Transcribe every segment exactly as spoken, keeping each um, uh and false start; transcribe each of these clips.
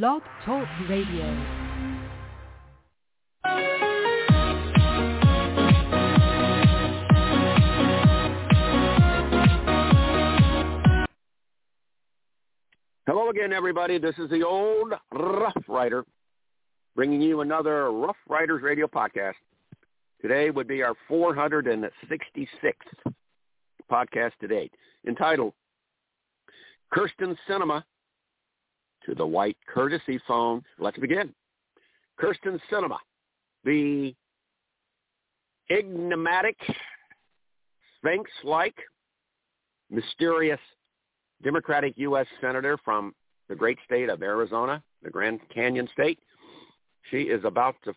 Blog Talk Radio. Hello again, everybody. This is the old Rough Rider, bringing you another Rough Riders Radio podcast. Today would be our four hundred sixty-sixth podcast to date, entitled Kyrsten Sinema, To The White Courtesy Phone. Let's begin. Kyrsten Sinema, the enigmatic, sphinx-like, mysterious Democratic U S Senator from the great state of Arizona, the Grand Canyon state. She is about to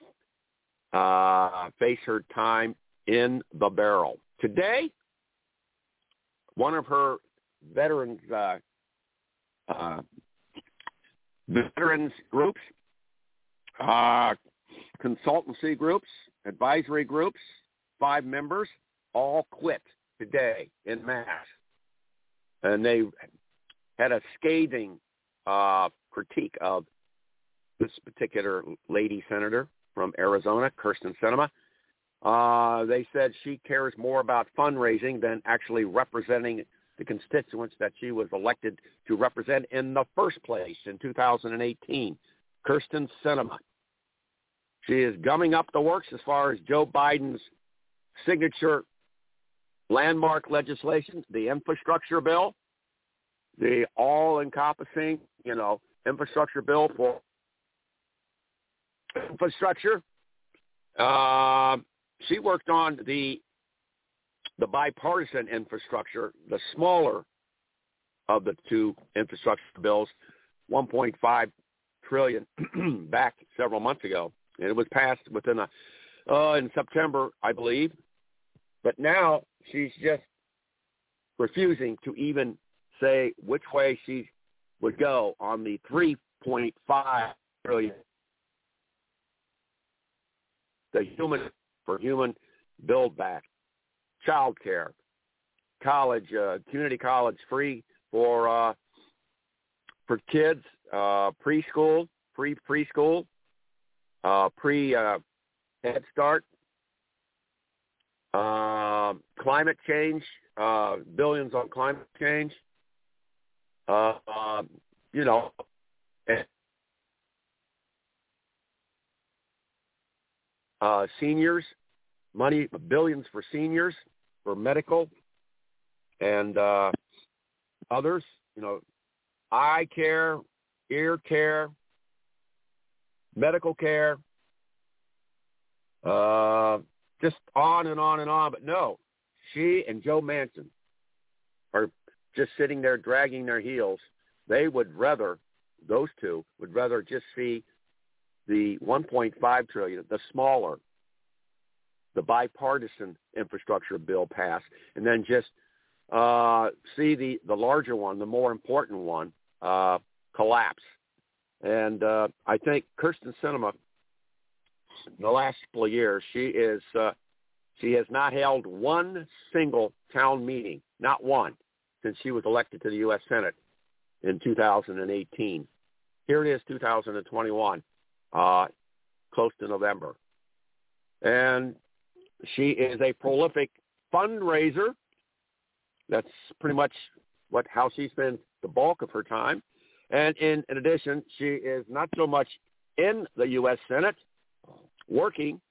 uh, face her time in the barrel. Today, one of her veterans, uh, uh, veterans groups, uh, consultancy groups, advisory groups, five members, all quit today in mass. And they had a scathing uh, critique of this particular lady senator from Arizona, Kyrsten Sinema. Uh, they said she cares more about fundraising than actually representing the constituents that she was elected to represent in the first place in two thousand eighteen. Kyrsten Sinema. She is gumming up the works as far as Joe Biden's signature landmark legislation, the infrastructure bill, the all-encompassing, you know, infrastructure bill for infrastructure. Uh, she worked on the the bipartisan infrastructure, the smaller of the two infrastructure bills, one point five trillion dollars back several months ago, and it was passed within a uh, in September, I believe. But now she's just refusing to even say which way she would go on the three point five trillion dollars, the human for human build back, child care, college, uh, community college free for uh, for kids, uh, preschool, free preschool, uh, pre uh, Head Start. Uh, climate change, uh, billions on climate change, uh, uh, you know, uh, seniors, money, billions for seniors, for medical, and uh, others, you know, eye care, ear care, medical care, uh just on and on and on, but no, she and Joe Manchin are just sitting there dragging their heels. They would rather, those two, would rather just see the one point five trillion dollars, the smaller, the bipartisan infrastructure bill passed, and then just uh, see the, the larger one, the more important one, uh, collapse. And uh, I think Kyrsten Sinema, in the last couple of years, she is uh, she has not held one single town meeting, not one, since she was elected to the U S Senate in two thousand eighteen. Here it is, two thousand twenty-one, uh, close to November. And she is a prolific fundraiser. That's pretty much what how she spends the bulk of her time. And in, in addition, she is not so much in the U S Senate, working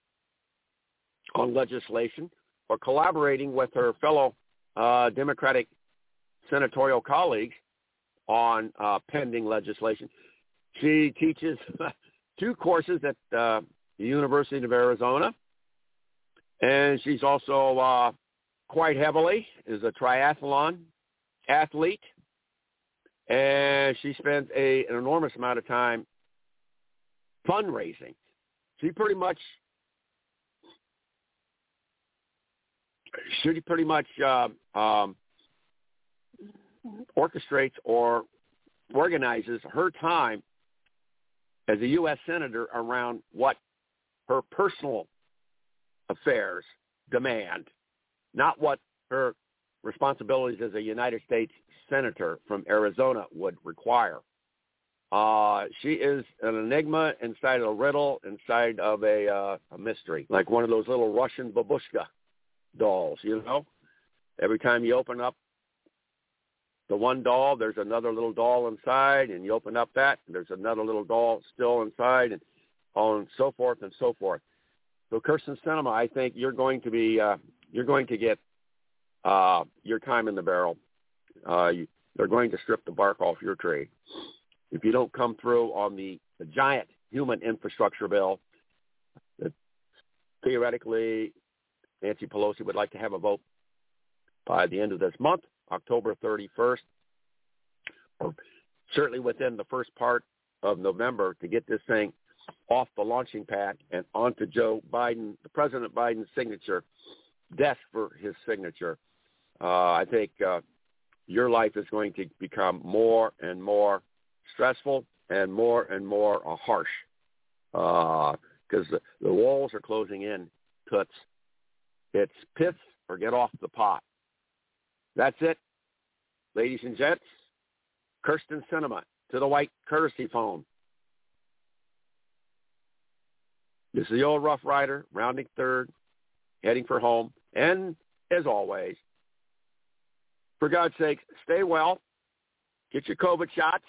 on legislation or collaborating with her fellow uh, Democratic senatorial colleagues on uh, pending legislation. She teaches two courses at uh, the University of Arizona, and she's also uh, quite heavily is a triathlon athlete, and she spends a, an enormous amount of time fundraising. She pretty much, she pretty much uh, um, orchestrates or organizes her time as a U S senator around what her personal affairs demand, not what her responsibilities as a United States senator from Arizona would require. Uh, she is an enigma inside a riddle, inside of a, uh, a mystery, like one of those little Russian babushka dolls, you know? Every time you open up the one doll, there's another little doll inside, and you open up that, and there's another little doll still inside, and, and so forth and so forth. So Kyrsten Sinema, I think you're going to be, uh, you're going to get uh, your time in the barrel. Uh, you, they're going to strip the bark off your tree if you don't come through on the, the giant human infrastructure bill that theoretically Nancy Pelosi would like to have a vote by the end of this month, October thirty-first, or certainly within the first part of November, to get this thing off the launching pad and onto Joe Biden, the President Biden's signature desk for his signature. Uh, I think uh, your life is going to become more and more stressful and more and more uh, harsh because uh, the, the walls are closing in, toots. It's pits or get off the pot. That's it, ladies and gents. Kyrsten Sinema, To The White Courtesy Phone. This is the old Rough Rider, rounding third, heading for home. And as always, for God's sake, stay well. Get your COVID shots.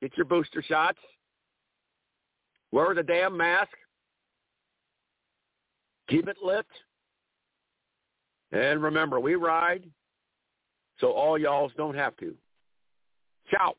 Get your booster shots. Wear the damn mask. Keep it lit. And remember, we ride so all y'alls don't have to. Ciao.